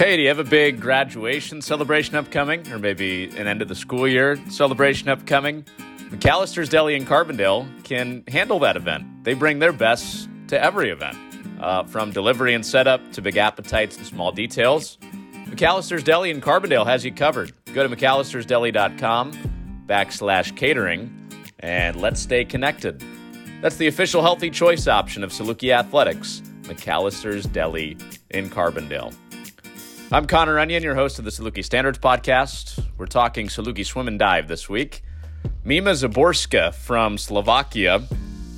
Hey, do you have a big graduation celebration upcoming, or maybe an end of the school year celebration upcoming? McAllister's Deli in Carbondale can handle that event. They bring their best to every event, from delivery and setup to big appetites and small details. McAllister's Deli in Carbondale has you covered. Go to McAllister'sDeli.com/catering, and let's stay connected. That's the official healthy choice option of Saluki Athletics, McAllister's Deli in Carbondale. I'm Connor Onion, your host of the Saluki Standards Podcast. We're talking Saluki Swim and Dive this week. Mima Zaborska from Slovakia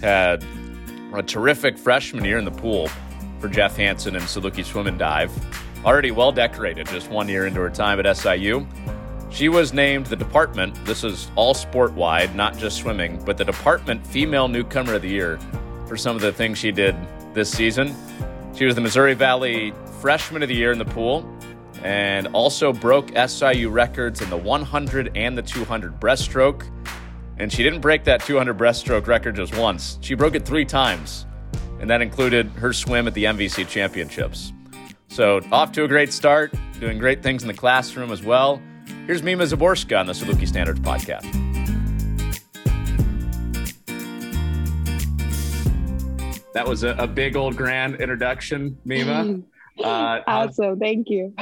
had a terrific freshman year in the pool for Jeff Hansen and Saluki Swim and Dive. Already well decorated just 1 year into her time at SIU. She was named the department, this is all sport-wide, not just swimming, but the department Female Newcomer of the Year for some of the things she did this season. She was the Missouri Valley Freshman of the Year in the pool and also broke SIU records in the 100 and the 200 breaststroke. And she didn't break that 200 breaststroke record just once. She broke it three times, and that included her swim at the MVC Championships. So off to a great start, doing great things in the classroom as well. Here's Mima Zaborska on the Saluki Standards Podcast. That was a big old grand introduction, Mima. Awesome, thank you.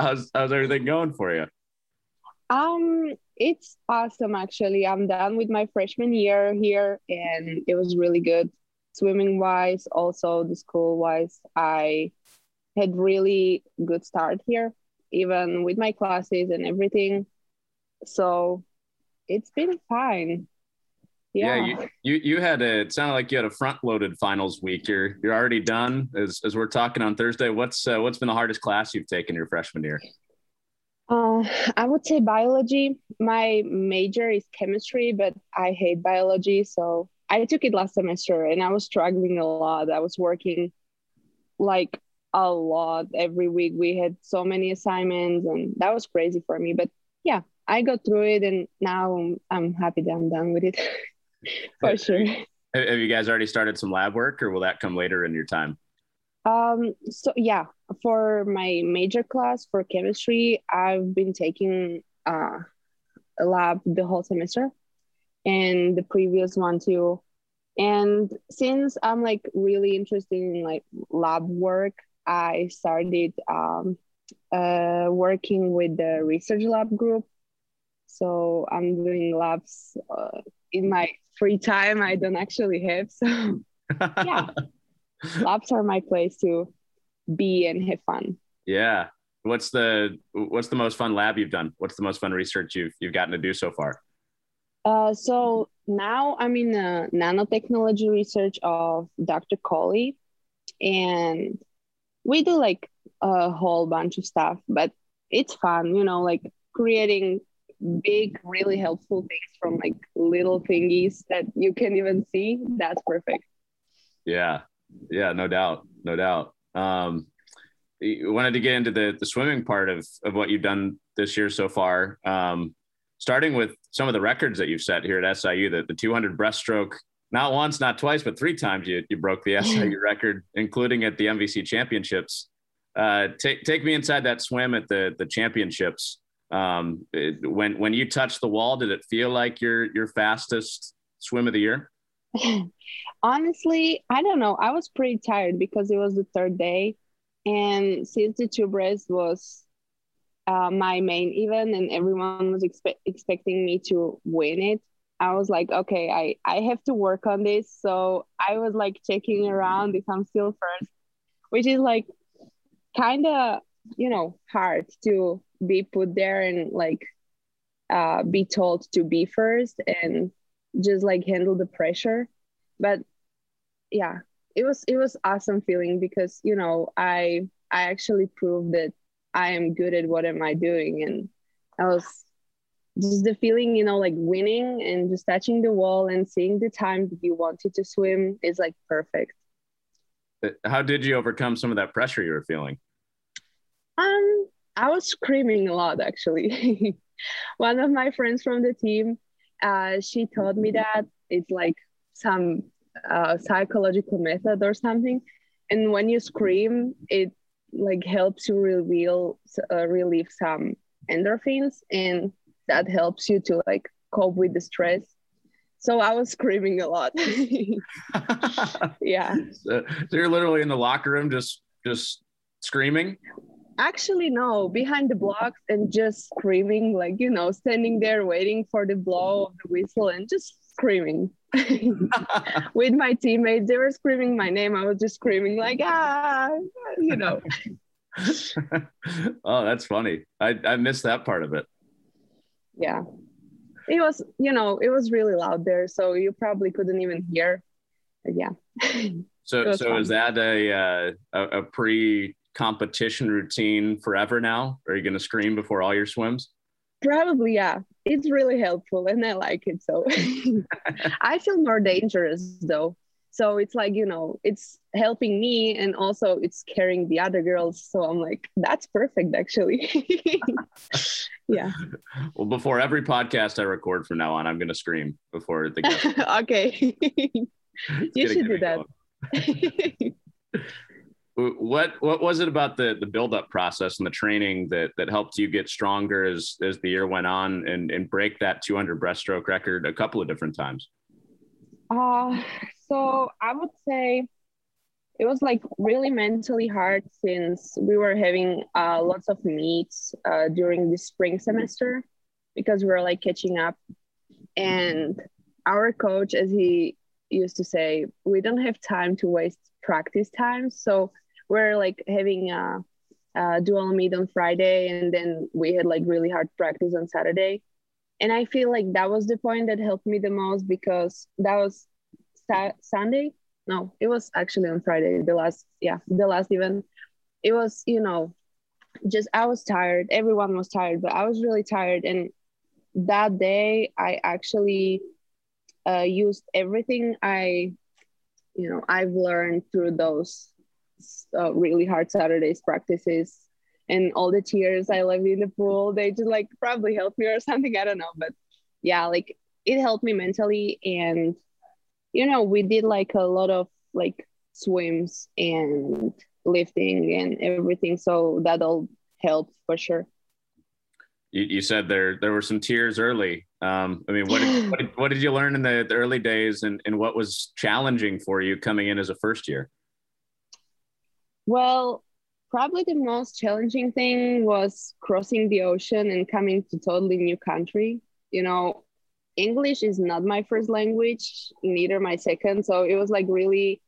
How's everything going for you? It's awesome, actually. I'm done with my freshman year here, and it was really good. Swimming-wise, also the school-wise, I had really good start here, even with my classes and everything. So it's been fine. Yeah, you had it sounded like you had a front-loaded finals week. You're already done as we're talking on Thursday. What's been the hardest class you've taken your freshman year? I would say biology. My major is chemistry, but I hate biology. So I took it last semester and I was struggling a lot. I was working like a lot every week. We had so many assignments and that was crazy for me, but yeah, I got through it and now I'm happy that I'm done with it for sure. Have you guys already started some lab work, or will that come later in your time? So yeah, for my major class for chemistry, I've been taking a lab the whole semester and the previous one too. And since I'm like really interested in like lab work, I started working with the research lab group. So I'm doing labs in my free time. I don't actually have. So yeah, labs are my place to be and have fun. Yeah. What's the most fun lab you've done? What's the most fun research you've gotten to do so far? So now I'm in the nanotechnology research of Dr. Colley, and we do like a whole bunch of stuff, but it's fun, you know, like creating big, really helpful things from like little thingies that you can't even see. That's perfect. Yeah, no doubt. Wanted to get into the swimming part of what you've done this year so far. Starting with some of the records that you've set here at SIU, the 200 breaststroke, not once, not twice, but three times you broke the SIU record, including at the MVC Championships. Take me inside that swim at the championships. When you touched the wall, did it feel like your fastest swim of the year? Honestly, I don't know. I was pretty tired because it was the third day. And since the two breasts was my main event and everyone was expecting me to win it, I was like, okay, I have to work on this. So I was like checking around if I'm still first, which is like kind of, you know, hard to be put there and like be told to be first and just like handle the pressure. But yeah, it was awesome feeling because, you know, I actually proved that I am good at what am I doing. And I was just the feeling, you know, like winning and just touching the wall and seeing the time that you wanted to swim is like perfect. How did you overcome some of that pressure you were feeling? I was screaming a lot, actually. One of my friends from the team, she told me that it's like some psychological method or something. And when you scream, it like helps you relieve some endorphins, and that helps you to like cope with the stress. So I was screaming a lot. Yeah. So you're literally in the locker room just screaming? Actually, no, behind the blocks and just screaming, like, you know, standing there waiting for the blow of the whistle and just screaming. With my teammates, they were screaming my name. I was just screaming like, ah, you know. Oh, that's funny. I missed that part of it. Yeah. It was, you know, it was really loud there, so you probably couldn't even hear. But yeah. So is that a pre-competition routine forever now? Are you going to scream before all your swims? Probably, yeah. It's really helpful, and I like it. So I feel more dangerous, though. So it's like, you know, it's helping me, and also it's scaring the other girls. So I'm like, that's perfect, actually. Yeah. Well, before every podcast I record from now on, I'm going to scream before the guest. Okay. You should do that. What was it about the build-up process and the training that helped you get stronger as the year went on and break that 200 breaststroke record a couple of different times? So I would say it was like really mentally hard, since we were having lots of meets during the spring semester, because we were like catching up. And our coach, as he used to say, we don't have time to waste practice time. So we're like having a dual meet on Friday, and then we had like really hard practice on Saturday. And I feel like that was the point that helped me the most, because that was Sunday. No, it was actually on Friday, the last event. It was, you know, just I was tired. Everyone was tired, but I was really tired. And that day I actually used everything I've learned through those really hard Saturdays practices, and all the tears I left in the pool. They just like probably helped me or something. I don't know. But yeah, like it helped me mentally. And you know, we did like a lot of like swims and lifting and everything. So that all helped for sure. You said there were some tears early. I mean, what did you learn in the early days, and what was challenging for you coming in as a first year? Well, probably the most challenging thing was crossing the ocean and coming to totally new country. You know, English is not my first language, neither my second. So it was like really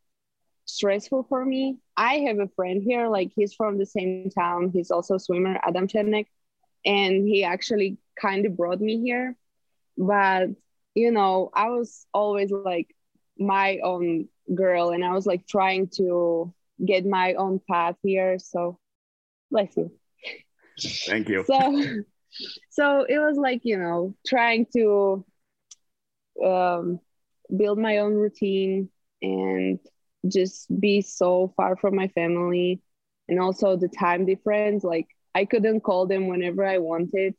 stressful for me. I have a friend here, like he's from the same town. He's also a swimmer, Adam Chernek. And he actually kind of brought me here. But, you know, I was always like my own girl, and I was like trying to get my own path here. So bless you. Thank you. So it was like, you know, trying to build my own routine and just be so far from my family. And also the time difference, like, I couldn't call them whenever I wanted.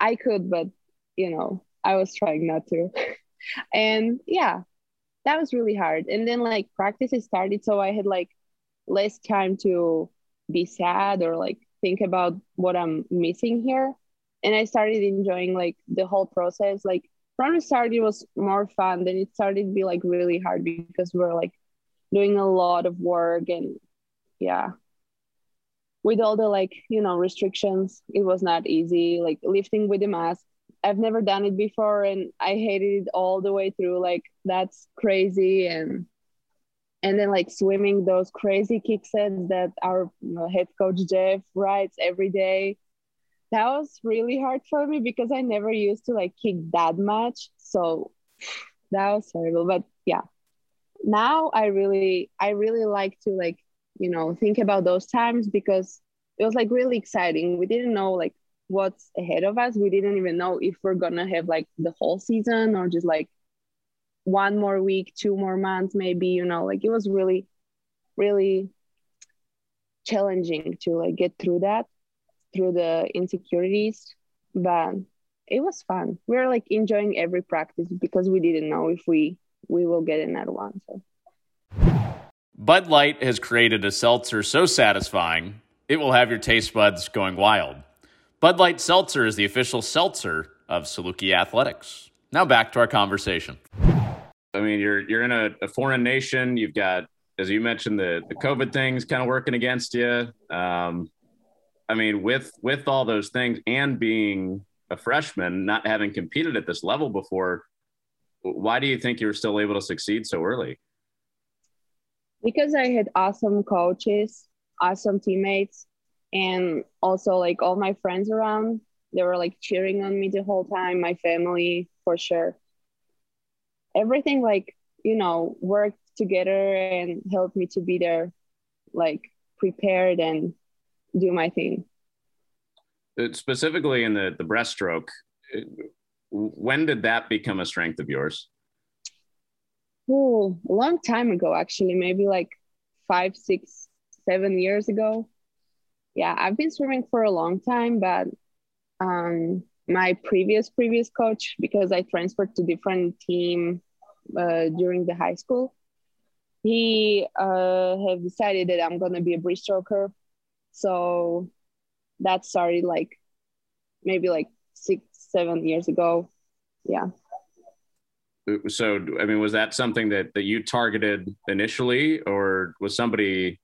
I could, but, you know, I was trying not to. And yeah, that was really hard. And then like practices started, so I had like less time to be sad or like think about what I'm missing here. And I started enjoying like the whole process. Like from the start, it was more fun. Then it started to be like really hard, because we're like doing a lot of work, and yeah, with all the like, you know, restrictions, it was not easy. Like lifting with the mask, I've never done it before, and I hated it all the way through. Like that's crazy. And then like swimming those crazy kick sets that our head coach Jeff writes every day. That was really hard for me, because I never used to like kick that much. So that was terrible. But yeah, now I really like to like, you know, think about those times, because it was like really exciting. We didn't know like what's ahead of us. We didn't even know if we're gonna have like the whole season or just like one more week, 2 more months, maybe, you know, like it was really, really challenging to like get through that, through the insecurities, but it was fun. We were like enjoying every practice, because we didn't know if we will get another one. So Bud Light has created a seltzer so satisfying, it will have your taste buds going wild. Bud Light Seltzer is the official seltzer of Saluki Athletics. Now back to our conversation. I mean, you're in a foreign nation. You've got, as you mentioned, the COVID things kind of working against you. I mean, with all those things and being a freshman, not having competed at this level before, why do you think you were still able to succeed so early? Because I had awesome coaches, awesome teammates, and also like all my friends around. They were like cheering on me the whole time, my family for sure. Everything like, you know, worked together and helped me to be there, like prepared and do my thing. Specifically in the breaststroke, when did that become a strength of yours? Oh, a long time ago, actually, maybe like 5, 6, 7 years ago. Yeah, I've been swimming for a long time, but my previous coach, because I transferred to different team during the high school, he have decided that I'm going to be a breaststroker. So that started like maybe like 6, 7 years ago. Yeah. So, I mean, was that something that you targeted initially, or was somebody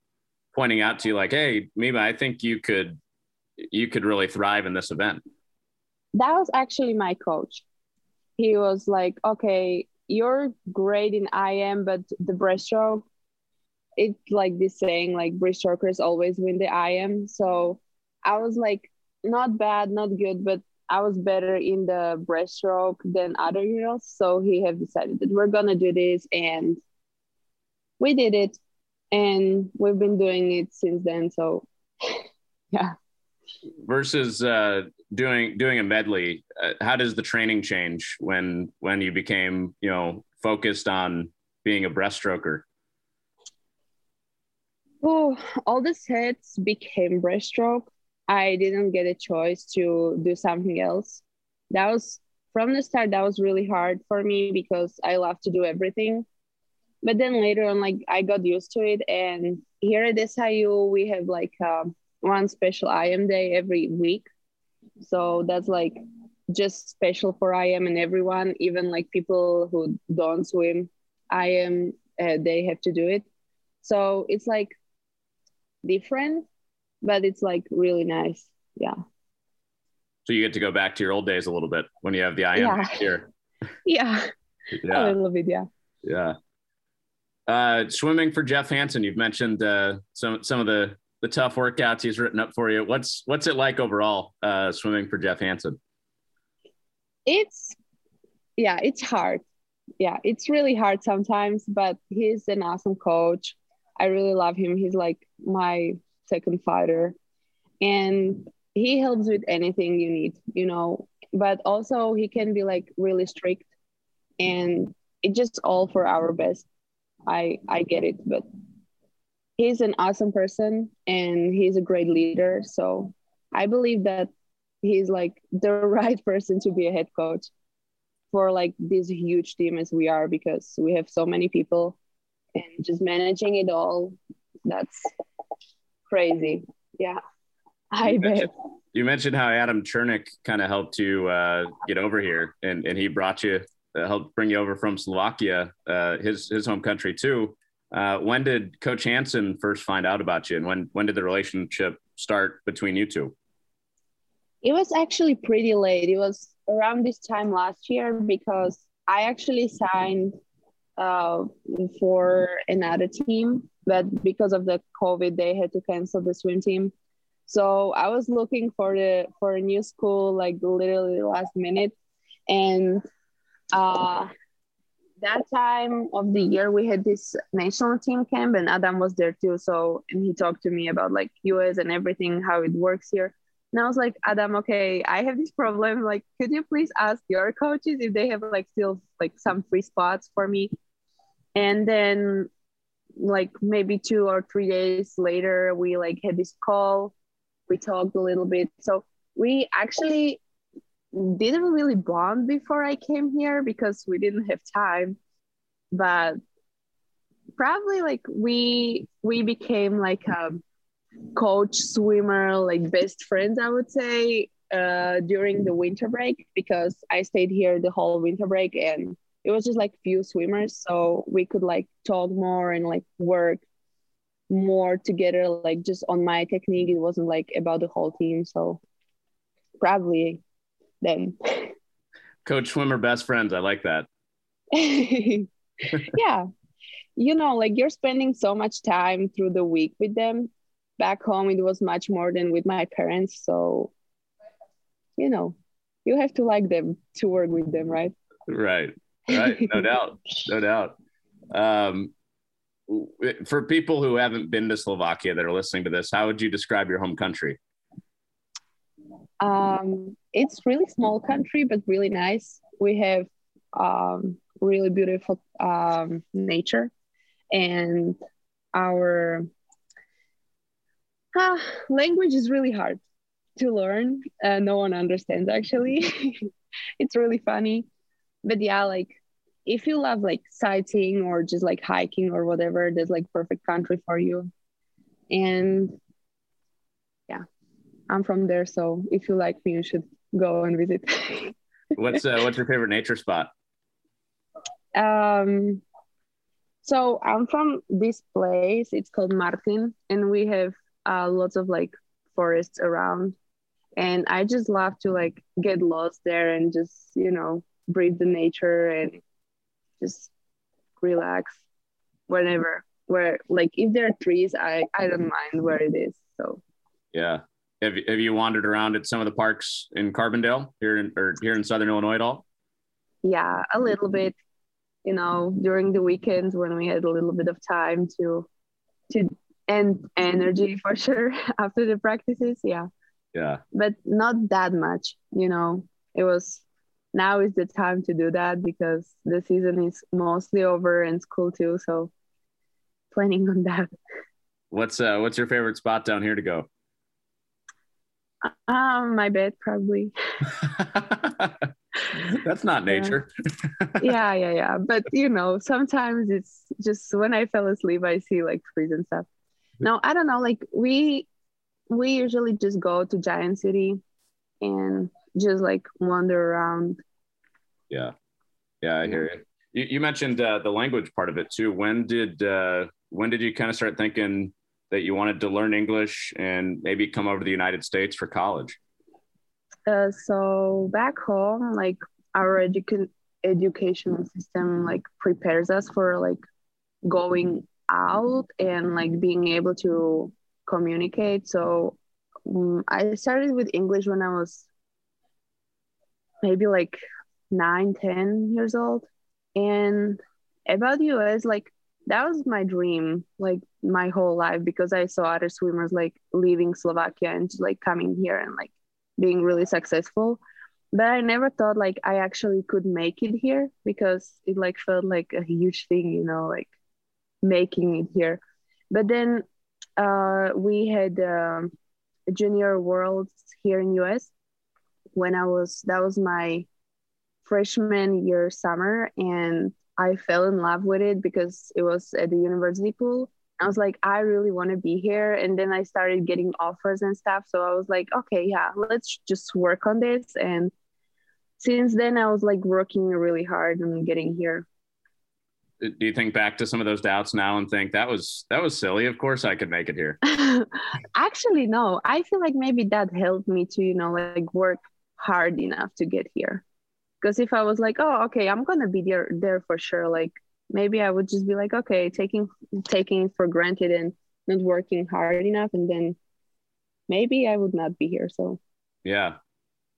pointing out to you like, hey, Mima, I think you could really thrive in this event? That was actually my coach. He was like, okay, you're great in IM, but the breaststroke, it's like this saying, like breaststrokers always win the IM. So I was like, not bad, not good, but I was better in the breaststroke than other girls, so he have decided that we're gonna do this, and we did it, and we've been doing it since then. So, yeah. Versus doing a medley, how does the training change when you became, you know, focused on being a breaststroker? Oh, all the sets became breaststroke. I didn't get a choice to do something else. That was, from the start, that was really hard for me because I love to do everything. But then later on, like, I got used to it. And here at SIU, we have like one special IM day every week. So that's like just special for IM and everyone, even like people who don't swim IM, they have to do it. So it's like different, but it's like really nice. Yeah. So you get to go back to your old days a little bit when you have the IM here. Yeah. A little bit. Yeah. Swimming for Jeff Hansen. You've mentioned some of the tough workouts he's written up for you. What's it like overall swimming for Jeff Hansen? It's hard. Yeah. It's really hard sometimes, but he's an awesome coach. I really love him. He's like my second fighter, and he helps with anything you need, you know, but also he can be like really strict, and it's just all for our best. I get it, but he's an awesome person and he's a great leader. So I believe that he's like the right person to be a head coach for like this huge team as we are, because we have so many people, and just managing it all, that's crazy. Yeah. You mentioned how Adam Chernek kind of helped you get over here, and he brought you, helped bring you over from Slovakia, his home country too. When did Coach Hansen first find out about you, and when did the relationship start between you two? It was actually pretty late. It was around this time last year, because I actually signed for another team, but because of the COVID, they had to cancel the swim team. So I was looking for a new school, like literally last minute. And that time of the year, we had this national team camp, and Adam was there too. So, and he talked to me about like US and everything, how it works here. And I was like, Adam, okay, I have this problem. Like, could you please ask your coaches if they have like still like some free spots for me? And then like maybe 2 or 3 days later, we like had this call, we talked a little bit. So we actually didn't really bond before I came here because we didn't have time, but probably like we became like a coach, swimmer, like best friends, I would say, during the winter break, because I stayed here the whole winter break and it was just like few swimmers, so we could like talk more and like work more together, like just on my technique. It wasn't like about the whole team, so probably then. Coach, swimmer, best friends. I like that. Yeah. You know, like you're spending so much time through the week with them. Back home, it was much more than with my parents. So, you know, you have to like them to work with them, right? Right. Right. No doubt. No doubt. For people who haven't been to Slovakia that are listening to this, how would you describe your home country? It's really small country, but really nice. We have really beautiful nature, and our language is really hard to learn. No one understands, actually. It's really funny. But yeah, like if you love like sightseeing or just like hiking or whatever, there's like perfect country for you. And yeah, I'm from there, so if you like me, you should go and visit. What's your favorite nature spot? So I'm from this place. It's called Martin, and we have lots of like forests around. And I just love to like get lost there and just, you know, breathe the nature and just relax whenever. Where like if there are trees, I don't mind where it is. So yeah. Have you wandered around at some of the parks in Carbondale here in Southern Illinois at all? Yeah, a little bit, you know, during the weekends when we had a little bit of time to and energy for sure after the practices. Yeah. Yeah. But not that much, you know. Now is the time to do that because the season is mostly over and school too. So planning on that. What's your favorite spot down here to go? My bed, probably. That's not nature. Yeah. But you know, sometimes it's just when I fell asleep, I see like trees and stuff. No, I don't know. Like we usually just go to Giant City and just like wander around. Yeah, I hear you. You mentioned the language part of it too. When did you kind of start thinking that you wanted to learn English and maybe come over to the United States for college? So back home, like our educational system like prepares us for like going out and like being able to communicate. So I started with English when I was maybe like 9-10 years old. And about US, like that was my dream, like my whole life, because I saw other swimmers like leaving Slovakia and like coming here and like being really successful. But I never thought like I actually could make it here, because it like felt like a huge thing, you know, like making it here. But then we had Junior Worlds here in US when that was my freshman year summer, and I fell in love with it because it was at the university pool. I was like, I really want to be here. And then I started getting offers and stuff. So I was like, okay, yeah, let's just work on this. And since then I was like working really hard and getting here. Do you think back to some of those doubts now and think that was silly? Of course I could make it here. Actually, no, I feel like maybe that helped me to, you know, like work hard enough to get here. Because if I was like, oh, okay, I'm going to be there for sure, like maybe I would just be like, okay, taking it for granted and not working hard enough, and then maybe I would not be here. So yeah,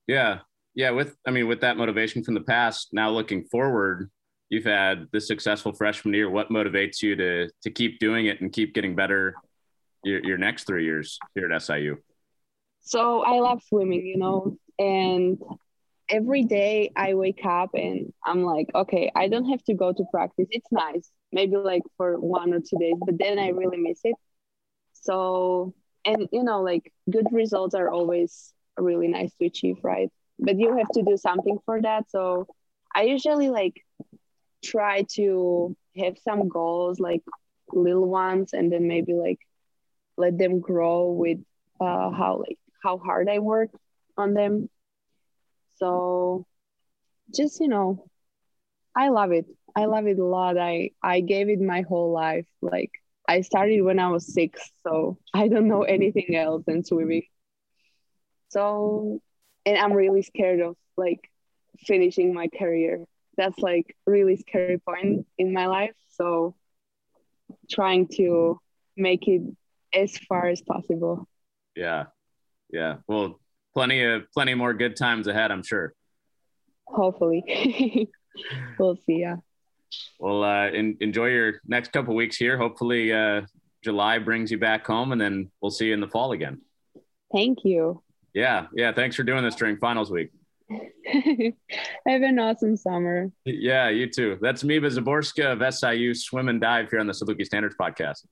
with that motivation from the past, now looking forward, you've had this successful freshman year. What motivates you to keep doing it and keep getting better your next 3 years here at SIU? So I love swimming, you know, and every day I wake up and I'm like, okay, I don't have to go to practice. It's nice, maybe like for 1 or 2 days, but then I really miss it. So, and you know, like good results are always really nice to achieve, right? But you have to do something for that. So I usually like try to have some goals, like little ones, and then maybe like let them grow with how hard I work on them. So just, I love it. I love it a lot. I gave it my whole life. Like, I started when I was 6, so I don't know anything else than swimming. So, and I'm really scared of like finishing my career. That's like really scary point in my life. So trying to make it as far as possible. Yeah. Yeah. Well, plenty more good times ahead, I'm sure. Hopefully. We'll see. Yeah. Well, enjoy your next couple of weeks here. Hopefully July brings you back home, and then we'll see you in the fall again. Thank you. Yeah. Yeah. Thanks for doing this during finals week. Have an awesome summer. Yeah, you too. That's Mima Zaborska of SIU Swim and Dive here on the Saluki Standards Podcast.